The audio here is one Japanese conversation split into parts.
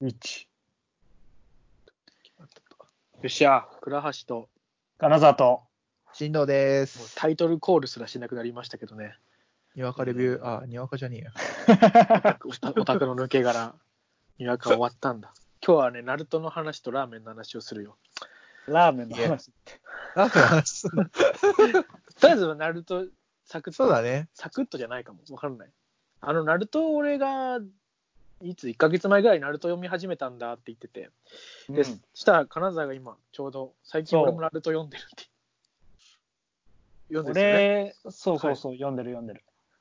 1。よっしゃ、倉橋と金沢と進藤です。タイトルコールすらしなくなりましたけどね。にわかレビュー、あ、にわかじゃねえやオタクの抜け殻にわか終わったんだ。今日はね、ナルトの話とラーメンの話をするよ。ラーメンの話ってラーメンの話するとりあえずナルトサクッと、そうだね、サクッとじゃないかもわからない。ナルト、俺がいつ1ヶ月前ぐらいナルト読み始めたんだって言ってて、で、そしたら金沢が今ちょうど最近俺もナルト読んでるって読んでるね。そう、はい、読んでる。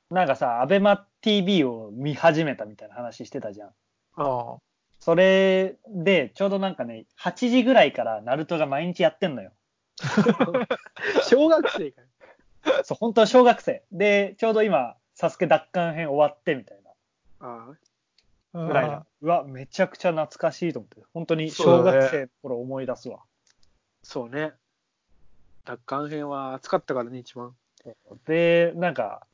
なんかさ、アベマ TV を見始めたみたいな話してたじゃん。あ、それでちょうどなんかね、8時ぐらいからナルトが毎日やってんのよ小学生かよ。そう、本当は小学生で、ちょうど今サスケ奪還編終わってみたいな、ああぐらいな。うわ、めちゃくちゃ懐かしいと思って、本当に小学生の頃思い出すわ。そうね。奪還編は暑かったからね、一番。で、なんか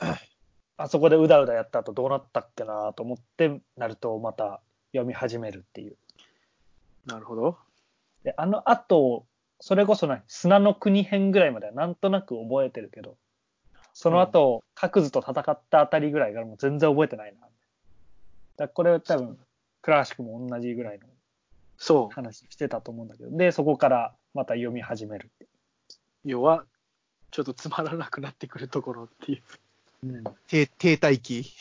あそこでうだうだやった後どうなったっけなと思って、ナルトをまた読み始めるっていう。なるほど。で、あの後、それこそ砂の国編ぐらいまではなんとなく覚えてるけど、その後、各図と戦ったあたりぐらいからもう全然覚えてないな。だこれは多分倉橋君も同じぐらいの話してたと思うんだけど、でそこからまた読み始める。要はちょっとつまらなくなってくるところっていう、うん、停滞期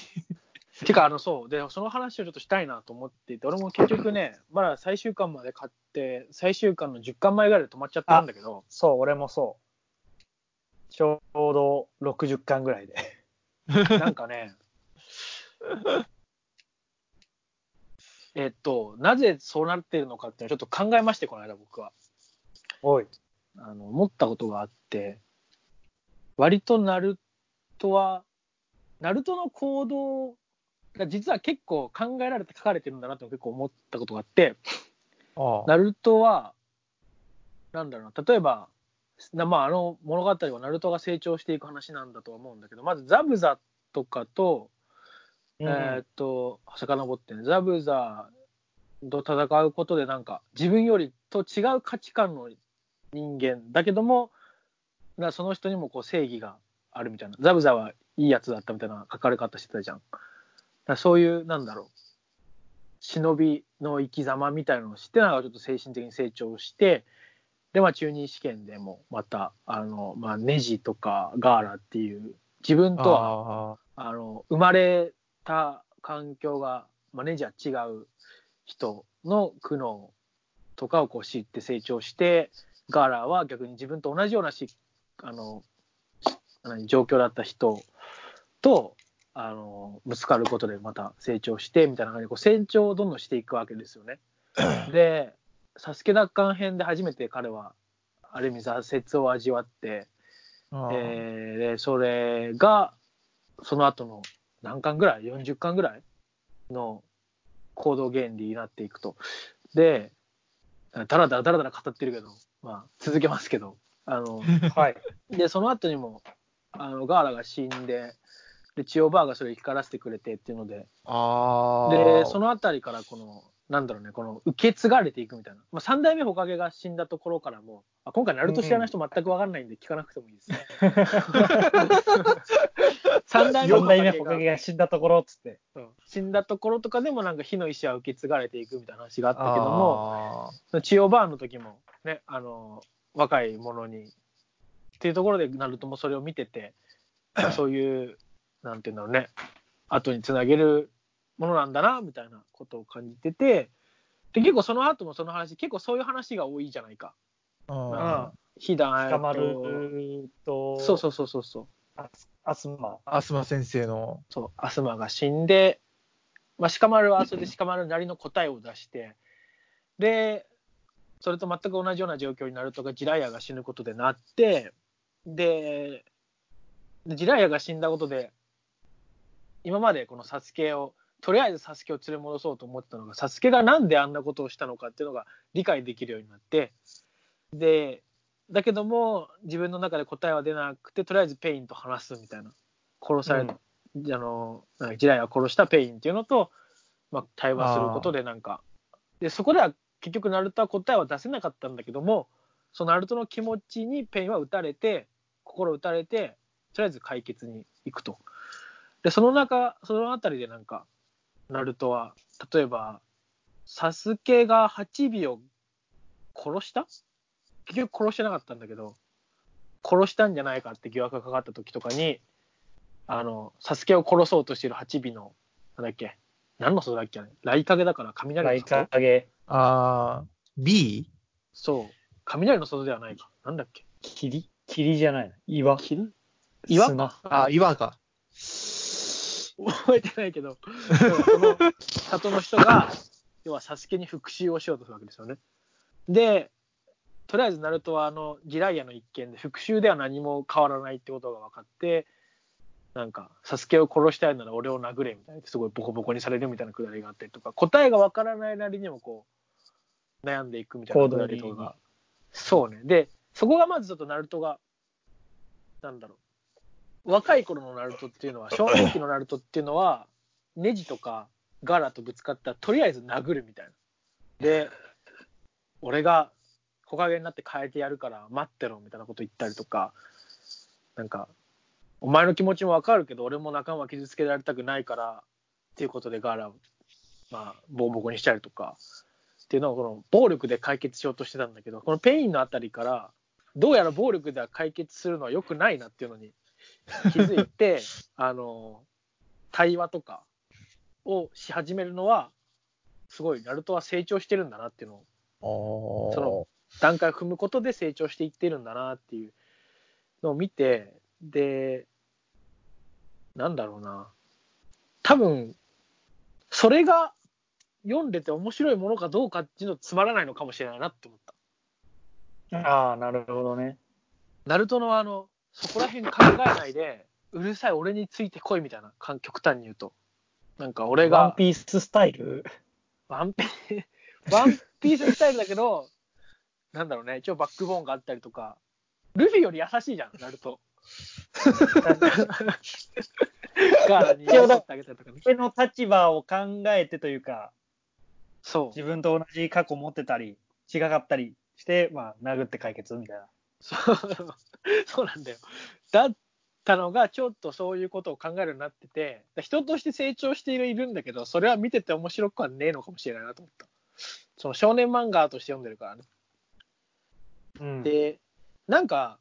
てかそうで、その話をちょっとしたいなと思っていて、俺も結局ね、まだ最終巻まで買って、最終巻の10巻前ぐらいで止まっちゃったんだけど。そう、俺もそう、ちょうど60巻ぐらいでなんかねなぜそうなってるのかっていうのをちょっと考えまして、この間僕は思ったことがあって、割とナルトの行動が実は結構考えられて書かれてるんだなって結構思ったことがあって、ああ、ナルトはなんだろうな、例えば、まあ、あの物語はナルトが成長していく話なんだとは思うんだけど、まずザブザとかと遡ってね、ザブザと戦うことで、なんか自分よりと違う価値観の人間だけども、その人にもこう正義があるみたいな、ザブザはいいやつだったみたいな書かれ方してたじゃん。そういうなんだろう、忍びの生き様みたいなのをして、なんかちょっと精神的に成長して、で、まあ、中忍試験でもまたまあ、ネジとかガーラっていう自分とは生まれた環境がマネージャー違う人の苦悩とかをこう知って成長して、ガーラは逆に自分と同じような状況だった人とぶつかることでまた成長してみたいな感じでこう成長をどんどんしていくわけですよねで、サスケ奪還編で初めて彼はある意味挫折を味わって、でそれがその後の何巻ぐらい、40巻ぐらいの行動原理になっていくと。で、だらだら語ってるけど、まあ続けますけど、はい。で、その後にもガーラが死んで、でチオバーがそれを光らせてくれてっていうので、あ、でそのあたりからこのなんだろうね、この受け継がれていくみたいな。まあ三代目ホカゲが死んだところからも、あ、今回ナルト知らない人全く分かんないんで聞かなくてもいいですね。4代目ホカゲが死んだところっつって、死んだところとかでもなんか火の石は受け継がれていくみたいな話があったけども、チオバーの時もね、若い者にっていうところでナルトもそれを見てて、そういうなんていうんだろうね、後につなげるものなんだなみたいなことを感じてて、で結構その後もその話、結構そういう話が多いじゃないか。ああ、ヒダ捕まると、そう、アスマ先生の、そう、アスマが死んで、まあ、シカマルはそれでシカマルなりの答えを出してで、それと全く同じような状況になるとか、ジライアが死ぬことでなって、でジライアが死んだことで、今までこのサスケをとりあえずサスケを連れ戻そうと思ってたのが、サスケがなんであんなことをしたのかっていうのが理解できるようになって、でだけども自分の中で答えは出なくて、とりあえずペインと話すみたいな、殺された、ジライアを殺したペインっていうのと、まあ、対話することでなんかでそこでは結局ナルトは答えは出せなかったんだけども、そのナルトの気持ちにペインは打たれて、心打たれて、とりあえず解決に行くと。でそのあたりでなんかナルトは例えばサスケが8尾を殺した？結局殺してなかったんだけど殺したんじゃないかって疑惑がかかった時とかにサスケを殺そうとしている8尾のなんだっけ何のそれだっけね雷影だから雷の外雷影ああ B そう雷の外ではないかなんだっけ霧じゃない岩霧岩かあ岩か覚えてないけどその里の人が要はサスケに復讐をしようとするわけですよね。でとりあえずナルトはギライアの一件で復讐では何も変わらないってことが分かってなんかサスケを殺したいなら俺を殴れみたいなすごいボコボコにされるみたいなくだりがあったりとか答えが分からないなりにもこう悩んでいくみたいなくだりとかそうねでそこがまずちょっとナルトがなんだろう若い頃のナルトっていうのは少年期のナルトっていうのはネジとかガラとぶつかったらとりあえず殴るみたいなで俺が木陰になって変えてやるから待ってろみたいなこと言ったりとかなんかお前の気持ちもわかるけど俺も仲間は傷つけられたくないからっていうことでガラをまあボコボコにしたりとかっていうのをこの暴力で解決しようとしてたんだけどこのペインのあたりからどうやら暴力では解決するのは良くないなっていうのに気づいて対話とかをし始めるのはすごいナルトは成長してるんだなっていうのをその段階を踏むことで成長していってるんだなっていうのを見てでなんだろうな多分それが読んでて面白いものかどうかっていうのつまらないのかもしれないなって思った。ああなるほどね。ナルトのそこら辺考えないでうるさい俺についてこいみたいな極端に言うとなんか俺がワンピーススタイルワンピーススタイルだけどなんだろうね一応バックボーンがあったりとかルフィより優しいじゃんナルトガーに寄せてあげたりとかね自分の立場を考えてというかそう自分と同じ過去持ってたり違かったりしてまあ殴って解決みたいなそうなんだよだったのがちょっとそういうことを考えるようになってて人として成長しているんだけどそれは見てて面白くはねえのかもしれないなと思ったその少年漫画として読んでるからね、うん、でなんか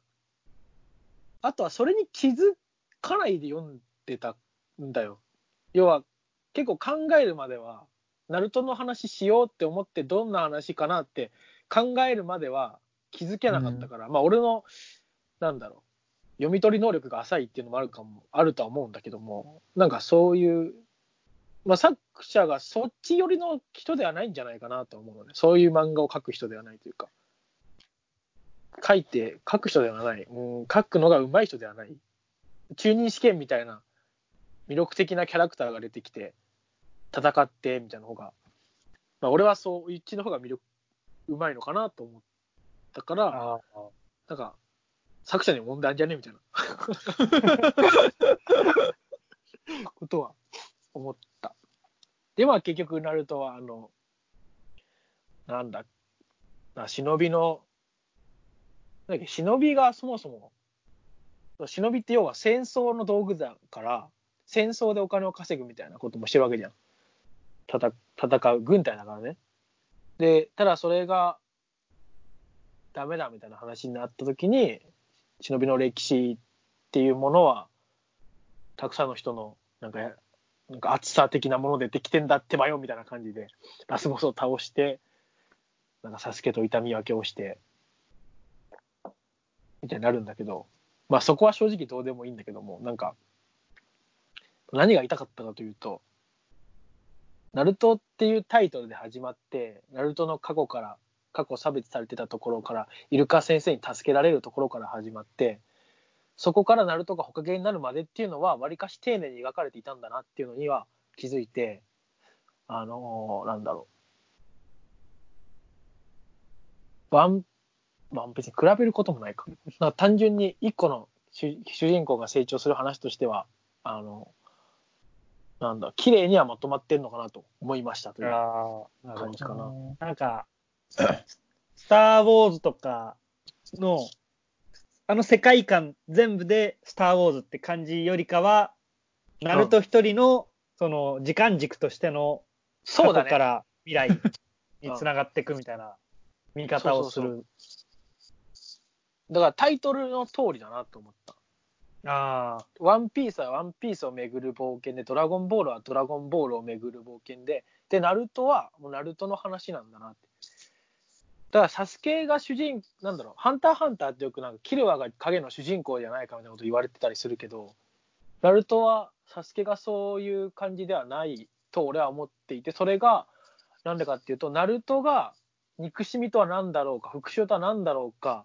あとはそれに気づかないで読んでたんだよ要は結構考えるまではナルトの話しようって思ってどんな話かなって考えるまでは気づけなかったから、うん、まあ俺のなんだろう読み取り能力が浅いっていうのもあるとは思うんだけどもなんかそういう、まあ、作者がそっち寄りの人ではないんじゃないかなと思うのでそういう漫画を描く人ではないというか描く人ではない、うん、描くのが上手い人ではない中忍試験みたいな魅力的なキャラクターが出てきて戦ってみたいな方が、まあ、俺はそう一致の方が上手いのかなと思ってだからなんか作者に問題あんじゃねえみたいなことは思った。でまあ結局ナルトは忍びがそもそも忍びって要は戦争の道具だから戦争でお金を稼ぐみたいなこともしてるわけじゃん。戦う軍隊だからね。でただそれがダメだみたいな話になった時に忍びの歴史っていうものはたくさんの人のなんか熱さ的なものでできてんだってばよみたいな感じでラスボスを倒してなんかサスケと痛み分けをしてみたいになるんだけどまあそこは正直どうでもいいんだけどもなんか何が言いたかったかというとナルトっていうタイトルで始まってナルトの過去差別されてたところからイルカ先生に助けられるところから始まってそこからナルトが火影になるまでっていうのはわりかし丁寧に描かれていたんだなっていうのには気づいてなんだろう別に比べることもないかなんか単純に一個の主人公が成長する話としてはなんだ綺麗にはまとまってんのかなと思いましたという感じかな。なんかスターウォーズとかのあの世界観全部でスターウォーズって感じよりかは、ナルト一人のその時間軸としての過去から未来につながっていくみたいな見方をする。そうそうそう。だからタイトルの通りだなと思った。あ、ワンピースはワンピースをめぐる冒険で、ドラゴンボールはドラゴンボールをめぐる冒険で、でナルトはもうナルトの話なんだなって。だからサスケが主人なんだろう、ハンターハンターってよくなんかキルアが影の主人公じゃないかみたいなこと言われてたりするけど、ナルトはサスケがそういう感じではないと俺は思っていて、それがなんでかっていうと、ナルトが憎しみとは何だろうか、復讐とは何だろうか、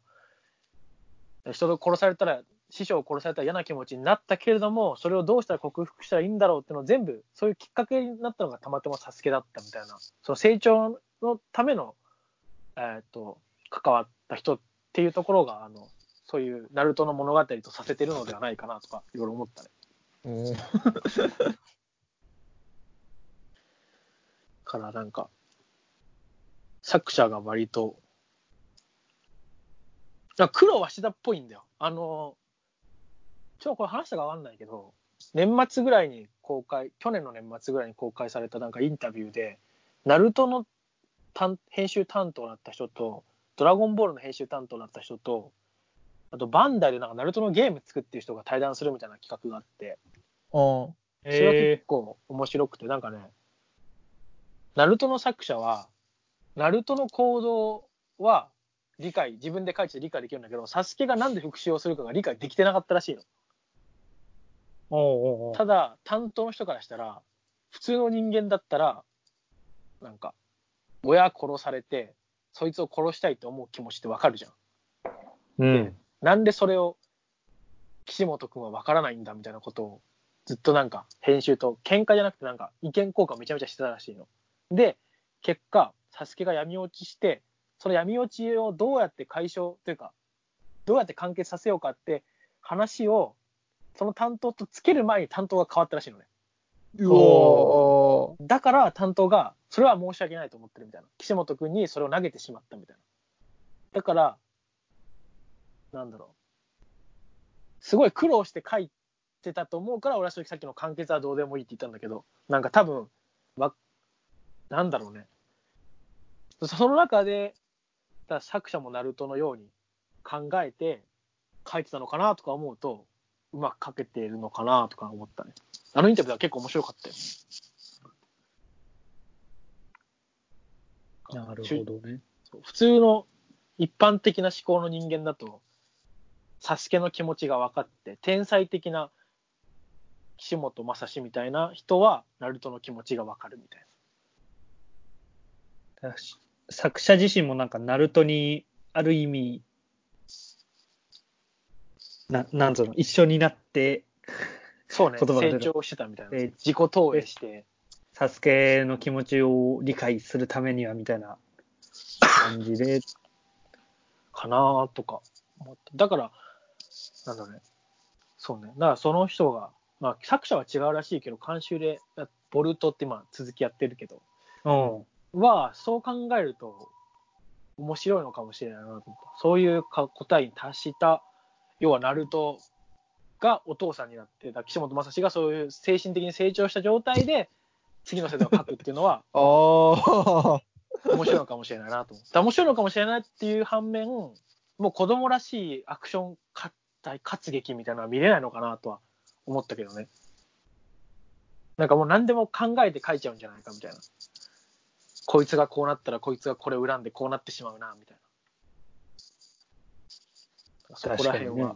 人を殺されたら、師匠を殺されたら嫌な気持ちになったけれども、それをどうしたら克服したらいいんだろうっていうのを全部そういうきっかけになったのがたまたまサスケだったみたいな、その成長のための、関わった人っていうところがそういうナルトの物語とさせてるのではないかなとかいろいろ思ったね。からなんか作者が割と黒鷲田っぽいんだよ。ちょっとこれ話したか分かんないけど、去年の年末ぐらいに公開されたなんかインタビューで、ナルトの編集担当だった人と、ドラゴンボールの編集担当だった人と、あとバンダイでなんかナルトのゲーム作ってる人が対談するみたいな企画があって、それは結構面白くて、なんかね、ナルトの作者は、ナルトの行動は自分で書いて理解できるんだけど、サスケがなんで復讐をするかが理解できてなかったらしいの。おうおうおう。ただ担当の人からしたら、普通の人間だったらなんか親殺されてそいつを殺したいと思う気持ちってわかるじゃん、うん、なんでそれを岸本くんはわからないんだみたいなことをずっとなんか編集と喧嘩じゃなくてなんか意見交換めちゃめちゃしてたらしいので、結果サスケが闇落ちして、その闇落ちをどうやって解消というかどうやって完結させようかって話をその担当とつける前に担当が変わったらしいのね。おだから担当がそれは申し訳ないと思ってるみたいな、岸本君にそれを投げてしまったみたいな。だからなんだろう、すごい苦労して書いてたと思うから、俺はさっきの完結はどうでもいいって言ったんだけど、なんか多分なんだろうね、その中でだ作者もナルトのように考えて書いてたのかなとか思うと、うまく書けているのかなとか思ったね。あのインタビューは結構面白かったよ。なるほどね。普通の一般的な思考の人間だとサスケの気持ちが分かって、天才的な岸本正史みたいな人はナルトの気持ちが分かるみたいな。作者自身もなんかナルトにある意味なんぞの一緒になって、そうね、成長してたみたいな、自己投影してサスケの気持ちを理解するためにはみたいな感じでかなとか思って、だからなんだろうね、そうね、だからその人が、まあ、作者は違うらしいけど監修でボルトって今続きやってるけど、うん、はそう考えると面白いのかもしれないなと思った。そういう答えに達した要はナルトがお父さんになってた岸本正史がそういう精神的に成長した状態で次の世代を書くっていうのは面白いのかもしれないなと思って面白いのかもしれないっていう反面、もう子供らしいアクション活劇みたいなのは見れないのかなとは思ったけどね。なんかもう何でも考えて書いちゃうんじゃないかみたいな、こいつがこうなったらこいつがこれを恨んでこうなってしまうなみたいな、そこら辺は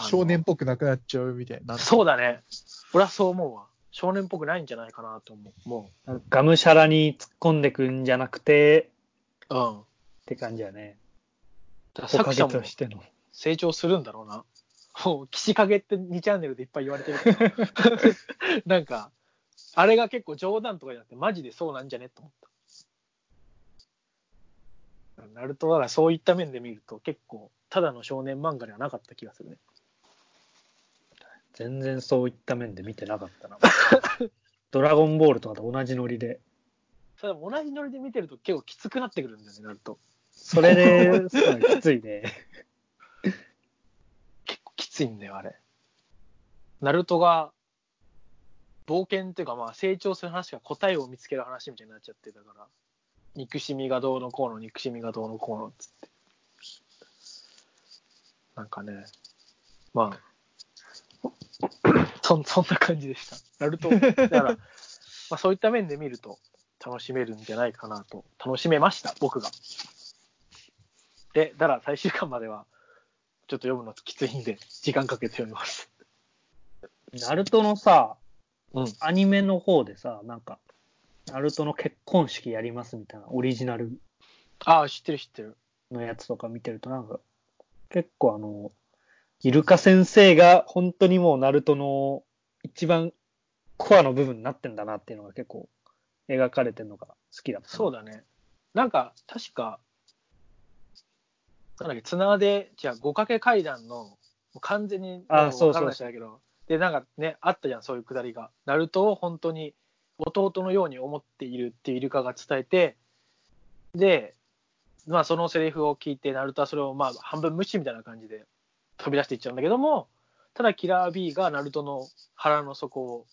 少年っぽくなくなっちゃうみたいな。そうだね、俺はそう思うわ。少年っぽくないんじゃないかなと思う。もうがむしゃらに突っ込んでくんじゃなくて、うんって感じやね。だから作者も成長するんだろうな。もう岸影って2チャンネルでいっぱい言われてるけどなんかあれが結構冗談とかじゃなくてマジでそうなんじゃねと思った。ナルトはそういった面で見ると結構ただの少年漫画ではなかった気がするね。全然そういった面で見てなかったな。ドラゴンボールとかと同じノリで。それ同じノリで見てると結構きつくなってくるんですよね、なると。それで、きついね。結構きついんだよ、あれ。ナルトが、冒険というか、まあ、成長する話が答えを見つける話みたいになっちゃってたから、憎しみがどうのこうの、憎しみがどうのこうのっつって。なんかね、まあ、そんな感じでした。ナルト、だから、まあ、そういった面で見ると、楽しめるんじゃないかなと。楽しめました、僕が。で、だから最終巻までは、ちょっと読むのきついんで、時間かけて読みます。ナルトのさ、うん、アニメの方でさ、なんか、ナルトの結婚式やりますみたいな、オリジナル。ああ、知ってる知ってる。のやつとか見てると、なんか、結構イルカ先生が本当にもうナルトの一番コアの部分になってんだなっていうのが結構、描かれてるのが好きだった。そうだね。なんか確かなんだっけ綱でじゃあ五掛階段の完全に分からないんだけど、でなんかねあったじゃんそういうくだりが。ナルトを本当に弟のように思っているっていうイルカが伝えて、でまあそのセリフを聞いてナルトはそれをまあ半分無視みたいな感じで飛び出していっちゃうんだけども、ただキラー B がナルトの腹の底を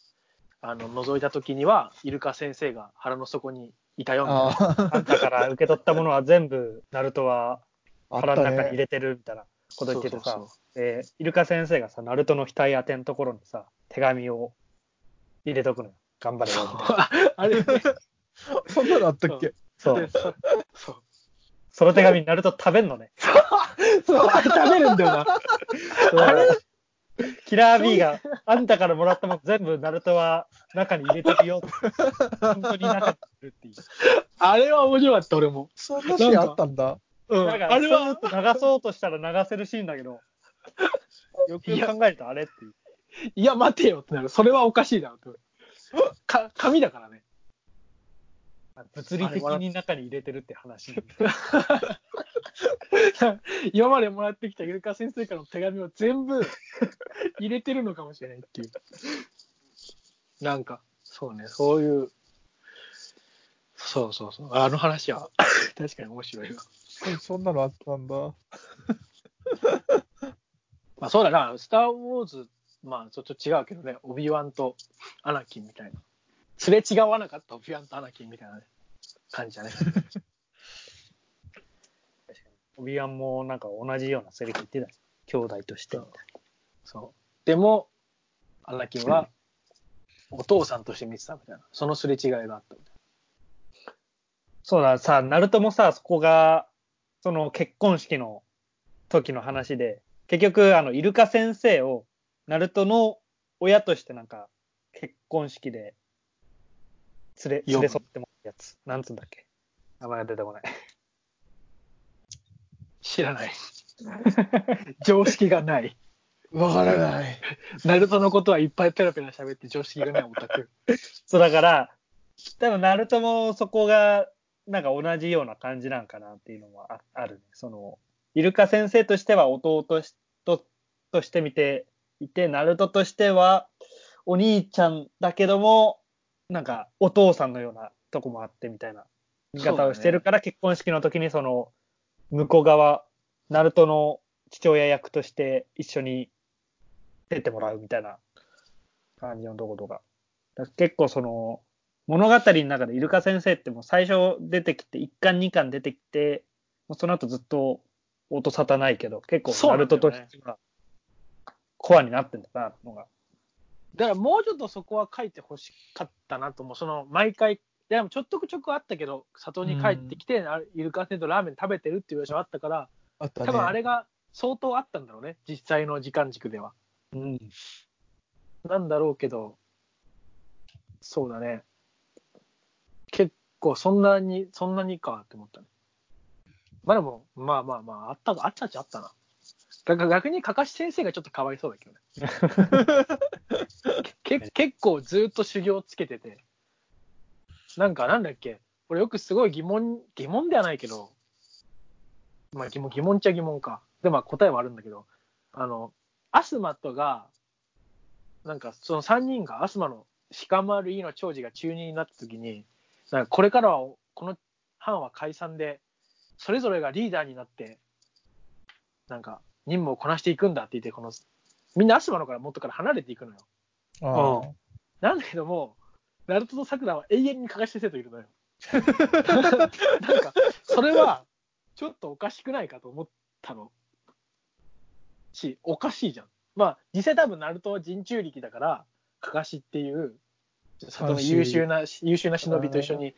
覗いたときにはイルカ先生が腹の底にいたような あんたから受け取ったものは全部ナルトは腹の中に入れてるみたいなこと言っててさ、そうそうそう、イルカ先生がさナルトの額当てのところにさ手紙を入れとくのよ、頑張れよみたいな。あれ、ね、そんなのあったっけ。そうその手紙ナルト食べんのね。そうあれ食べるんだよな。あれキラー B があんたからもらったもの全部ナルトは中に入れてるよって本当に中に入れてるっていう。あれは面白かった。俺もそんなシーンあったんだ。うん、なんかあれは流そうとしたら流せるシーンだけどよく考えるとあれっていう。いや待てよってなる。それはおかしいだろってか紙だからね。物理的に中に入れてるって話。今までもらってきたイルカ先生からの手紙を全部入れてるのかもしれないっていう。なんかそうね、そういう、そうそうそう、あの話は確かに面白いわ。そんなのあったんだ。まあそうだな、スター・ウォーズ、まあちょっと違うけどね、オビワンとアナキンみたいな、すれ違わなかったオビワンとアナキンみたいな、ね、感じだね。オビワンもなんか同じようなセリフ言ってた、兄弟としてみたいな。そう。でもアナキンはお父さんとして見てたみたいな、そのすれ違いがあったみたいな。そうださ、ナルトもさ、そこがその結婚式の時の話で、結局イルカ先生をナルトの親としてなんか結婚式で連れ添ってもらうやつ、なんつうんだっけ、名前が出てこない。知らない。常識がない。わからない。ナルトのことはいっぱいペラペラ喋って常識がないオタク。そうだから、多分ナルトもそこがなんか同じような感じなんかなっていうのも あるね。そのイルカ先生としては弟として見ていて、ナルトとしてはお兄ちゃんだけどもなんかお父さんのようなとこもあってみたいな見方をしてるから、ね、結婚式の時にその向こう側ナルトの父親役として一緒に出てもらうみたいな感じのとことか、結構その物語の中でイルカ先生ってもう最初出てきて1巻2巻出てきてもうその後ずっと音沙汰ないけど、結構ナルトとしてはコアになってんだなのが。だからもうちょっとそこは書いてほしかったなと思う。その毎回でもちょっとくちょくあったけど、里に帰ってきて、イルカ先生とラーメン食べてるっていう場所あったから、ね、多分あれが相当あったんだろうね、実際の時間軸では。うん。なんだろうけど、そうだね。結構そんなにかって思ったね。まあでも、まあ、あったっちゃあったな。逆にかかし先生がちょっとかわいそうだけどね。結構ずっと修行つけてて。なんだっけ、これよくすごい疑問ではないけど、まあ疑問っちゃ疑問か。でもまあ答えはあるんだけど、アスマットがなんかその3人がアスマの鹿丸井の長次が中2になった時に、なんかこれからはこの班は解散でそれぞれがリーダーになってなんか任務をこなしていくんだって言って、このみんなアスマのから元から離れていくのよ。あ、うん、なんだけどもナルトとサクラは永遠にかかし生徒いるのよ。なんかそれはちょっとおかしくないかと思ったのし、おかしいじゃん。まあ実際多分ナルトは人中力だからかかしっていう里の優秀な忍びと一緒に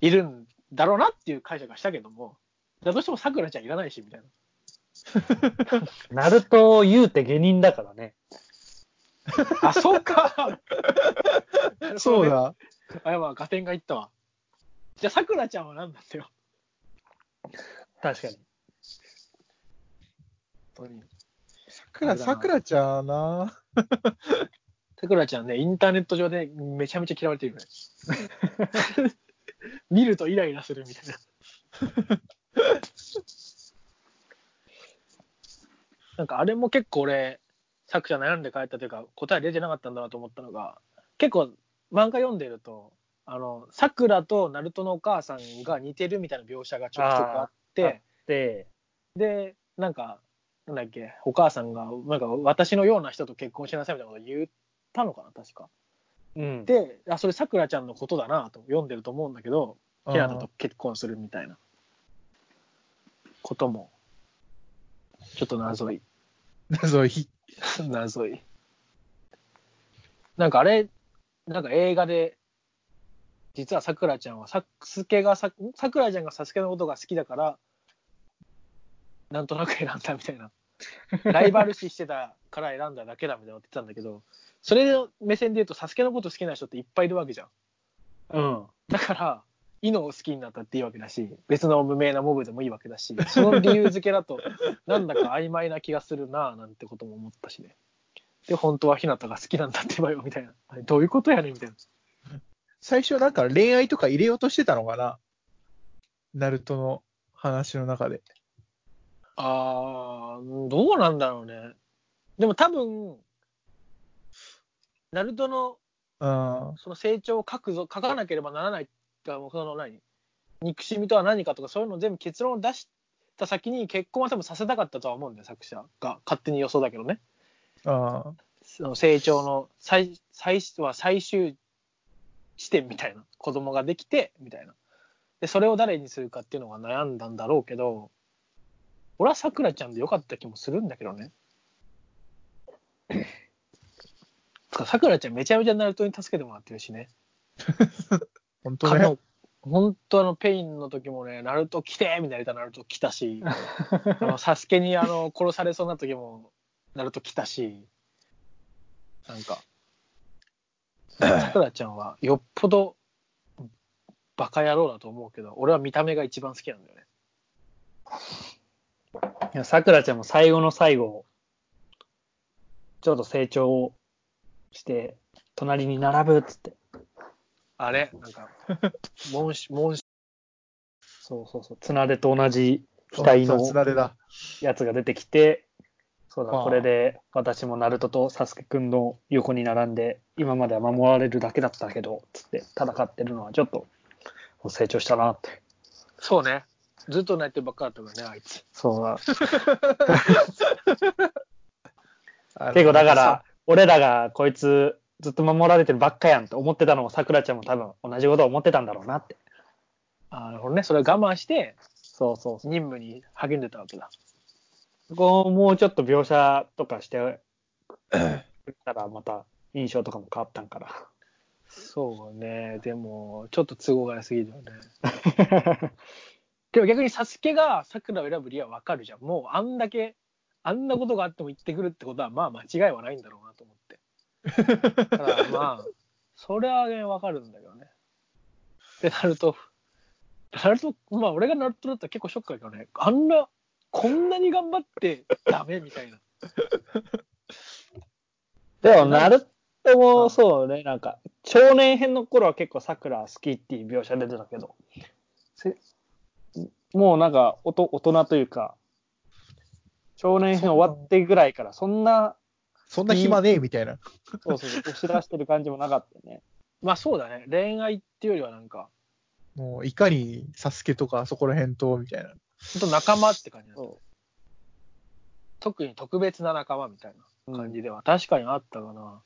いるんだろうなっていう解釈はしたけども、だとしてもさくらちゃんいらないしみたいな。ナルトを言うて下人だからね。あ、そうか。そうだ。あ、やばい、合点がいったわ。じゃあさくらちゃんは何だったよ。確かに。本当に。さくらちゃんな。さくらちゃんね、インターネット上でめちゃめちゃ嫌われてるぐらい。見るとイライラするみたいな。なんかあれも結構俺作者悩んで書いたというか答え出てなかったんだなと思ったのが、結構漫画読んでるとさくらとナルトのお母さんが似てるみたいな描写がちょくちょくあってで、なんだっけ、お母さんがなんか私のような人と結婚しなさいみたいなこと言ったのかな確か、うん、で、あ、それさくらちゃんのことだなと読んでると思うんだけど、ひなたと結婚するみたいなこともちょっと謎い。なんかあれ、なんか映画で実はさくらちゃんがサスケのことが好きだからなんとなく選んだみたいな、ライバル視してたから選んだだけだみたいなって言ってたんだけど、それの目線で言うとサスケのこと好きな人っていっぱいいるわけじゃん。うん。だからイノを好きになったっていいわけだし、別の無名なモブでもいいわけだし、その理由付けだとなんだか曖昧な気がするなぁなんてことも思ったしね。で、本当はひなたが好きなんだってばよみたいな、どういうことやねんみたいな。最初なんか恋愛とか入れようとしてたのかな、ナルトの話の中で。あー、どうなんだろうね。でも多分ナルトのその成長を書かなければならない、その憎しみとは何かとかそういうの全部結論を出した先に結婚は多分させたかったとは思うんだよ、作者が。勝手に予想だけどね。あ、その成長の 最終地点みたいな、子供ができてみたいなで、それを誰にするかっていうのが悩んだんだろうけど、俺はさくらちゃんでよかった気もするんだけどね。さくらちゃんめちゃめちゃナルトに助けてもらってるしね。本当ね。本当のペインの時もね、ナルト来てみたいな、ナルト来たし、サスケに殺されそうな時もナルト来たし、なんかさくらちゃんはよっぽどバカ野郎だと思うけど、俺は見た目が一番好きなんだよね。いや、さくらちゃんも最後の最後ちょっと成長をして隣に並ぶっつって。あれなんかモンシそう綱手と同じ額のやつが出てきて、そうだ、これで私もナルトとサスケくんの横に並んで今までは守られるだけだったけどつって戦ってるのはちょっと成長したなって。そうね、ずっと泣いてるばっかだったからね、あいつ。そうだ。結構だから俺らがこいつずっと守られてるばっかやんと思ってたのも、さくらちゃんも多分同じことを思ってたんだろうなって。あ、なるほどね。それを我慢して、そう任務に励んでたわけだ。そこをもうちょっと描写とかしてたらまた印象とかも変わったんから。そうね。でもちょっと都合が良すぎるよね。でも逆にサスケがさくらを選ぶ理由はわかるじゃん。もうあんだけあんなことがあっても言ってくるってことはまあ間違いはないんだろうなと思って。だからまあそれはね分かるんだけどね。でなるとまあ俺がなるとだったら結構ショックだけどね、こんなに頑張ってダメみたいな。でもなるともそうね、なんか少年編の頃は結構さくら好きっていう描写出てたけど、もうなんか大人というか少年編終わってぐらいからそんなそんな暇ねえみたいな。そうそうそう、押し出してる感じもなかったね。まあそうだね、恋愛っていうよりはなんかもういかにサスケとかそこら辺とみたいな、ほんと仲間って感じだった。特に特別な仲間みたいな感じでは確かにあったかな、うん、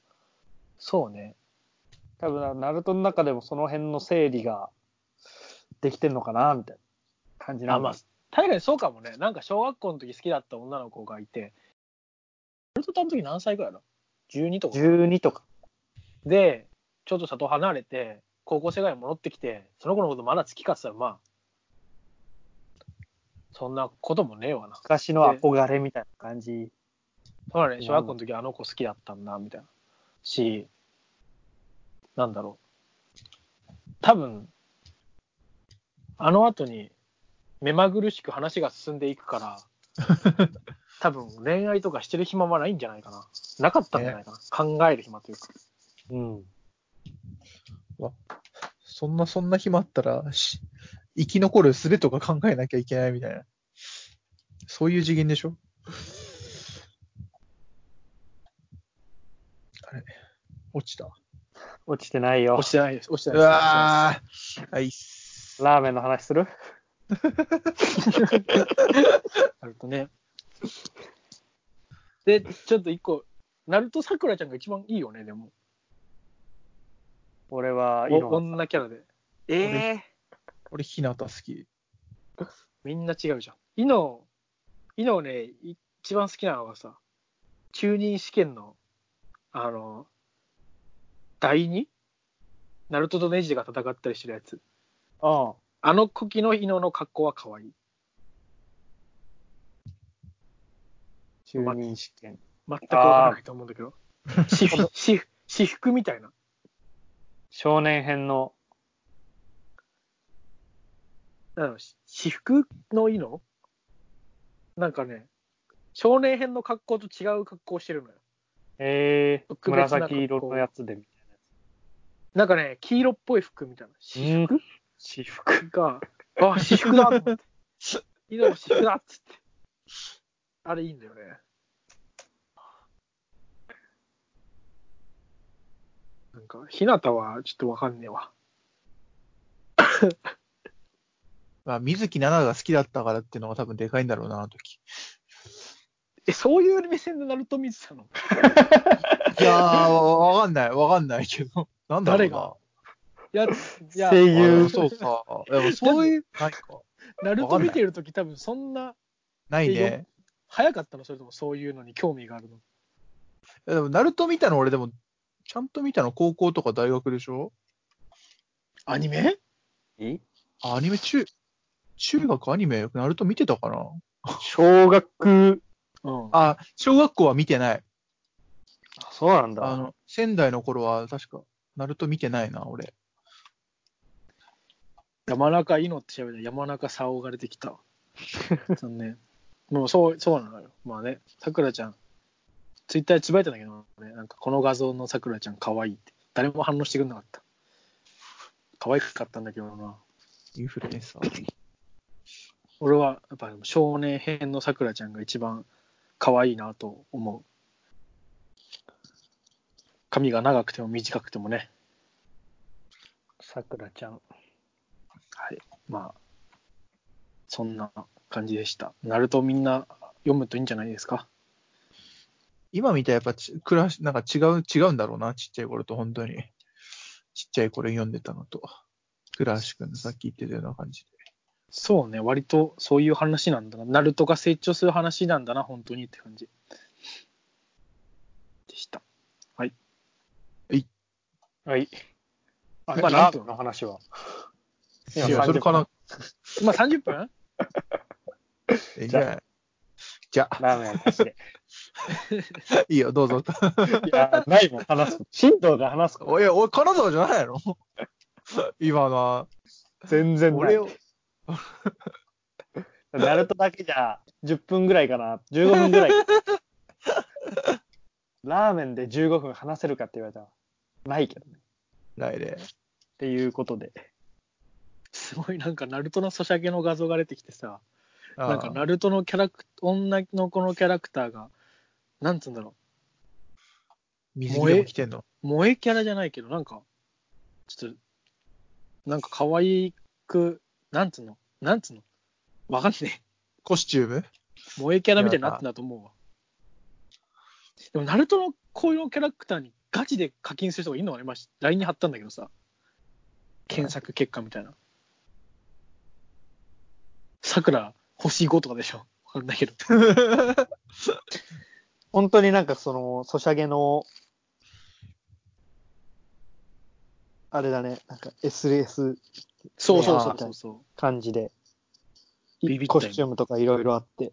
そうね。多分ナルトの中でもその辺の整理ができてんのかなみたいな感じなんだ。あ、まあ確かにそうかもね。なんか小学校の時好きだった女の子がいて、ナルトの時何歳くらいだ、12とか12とかでちょっと里離れて高校生ぐらいに戻ってきて、その子のことまだ好きかって言ったら、まあそんなこともねえわな。昔の憧れみたいな感じ。そうだね、小学校の時あの子好きだったんだみたいなし、なんだろう、多分あの後に目まぐるしく話が進んでいくから多分恋愛とかしてる暇はないんじゃないかな、なかったんじゃないかな、考える暇というか。うん。わ、そんな暇あったら生き残る術とか考えなきゃいけないみたいな、そういう次元でしょ。あれ、落ちた？落ちてないよ。落ちてないです。落ちてないです。うわー、はい。ラーメンの話する？なるとね。で、ちょっと一個、ナルトさくらちゃんが一番いいよね、でも。俺は女キャラで。俺ひなた好き。みんな違うじゃん。イノね、一番好きなのがさ、中忍試験の第2ナルトとネジが戦ったりしてるやつ。ああ、あの茎のイノの格好は可愛い。中忍試験。全く分からないと思うんだけど。私服みたいな。少年編の私服のいいの？なんかね、少年編の格好と違う格好してるのよ。紫色のやつでみたいなやつ。なんかね、黄色っぽい服みたいな。私服が、あ、私服だと思って。いいのも私服だっつって。あれいいんだよね。なんか日向はちょっとわかんねえわ。まあ水木奈々が好きだったからっていうのが多分でかいんだろうな、あの時。そういう目線でナルト見てたの？いやー、わかんないけど、なんだろうな。誰が？いや声優、そうか。そういうないか。ナルト見てる時多分そんなないね。早かったの、それともそういうのに興味があるの？でもナルト見たの俺でも。ちゃんと見たの高校とか大学でしょ。アニメ？アニメ中学アニメナルト見てたかな。小学校は見てない。あ、そうなんだ。仙台の頃は確かナルト見てないな俺。山中いのって調べたら山中さおが出てきた。残念。もうそうなのよ。まあね、さくらちゃん。ツイッターでつぶやいたんだけど、ね、なんかこの画像のさくらちゃん可愛いって誰も反応してくれなかった。可愛かったんだけどな。インフルエンサー。俺はやっぱ少年編のさくらちゃんが一番可愛いなと思う。髪が長くても短くてもね、さくらちゃん。はい、まあそんな感じでした。ナルトみんな読むといいんじゃないですか。今見たらやっぱなんか違うんだろうな、ちっちゃい頃と。本当にちっちゃい頃読んでたのと、倉橋くんのさっき言ってたような感じで。そうね、割とそういう話なんだな、ナルトが成長する話なんだな本当にって感じでした。はいはい。あ、今何分の話は？いや、それかな。今30分。じゃあラーメンなしで。いいよ、どうぞ。いや、ないもん、話す。神道が話すから。俺、金沢じゃないの？今のは。全然ない。俺を。ナルトだけじゃ、10分ぐらいかな。15分ぐらい。ラーメンで15分話せるかって言われたら、ないけどね。ないで。っていうことで。すごい、なんか、ナルトのソシャゲの画像が出てきてさ、なんか、ナルトの女の子のキャラクターが、なんつうんだろう、水着でも着てんの。萌えキャラじゃないけど、なんか、ちょっと、なんか可愛く、なんつうのわかんねえ。コスチューム萌えキャラみたいになってんだと思うわ。でも、ナルトのこういうキャラクターにガチで課金する人がいるのがありました。LINE に貼ったんだけどさ。検索結果みたいな。さくら星5とかでしょ。わかんないけど。本当になんかその、ソシャゲの、あれだね、なんか SLS そうそうそうそう感じで、コスチュームとかいろいろあって。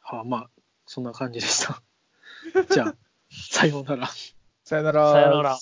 はあ、まあ、そんな感じでした。じゃあ、さようなら。さよなら。さよなら。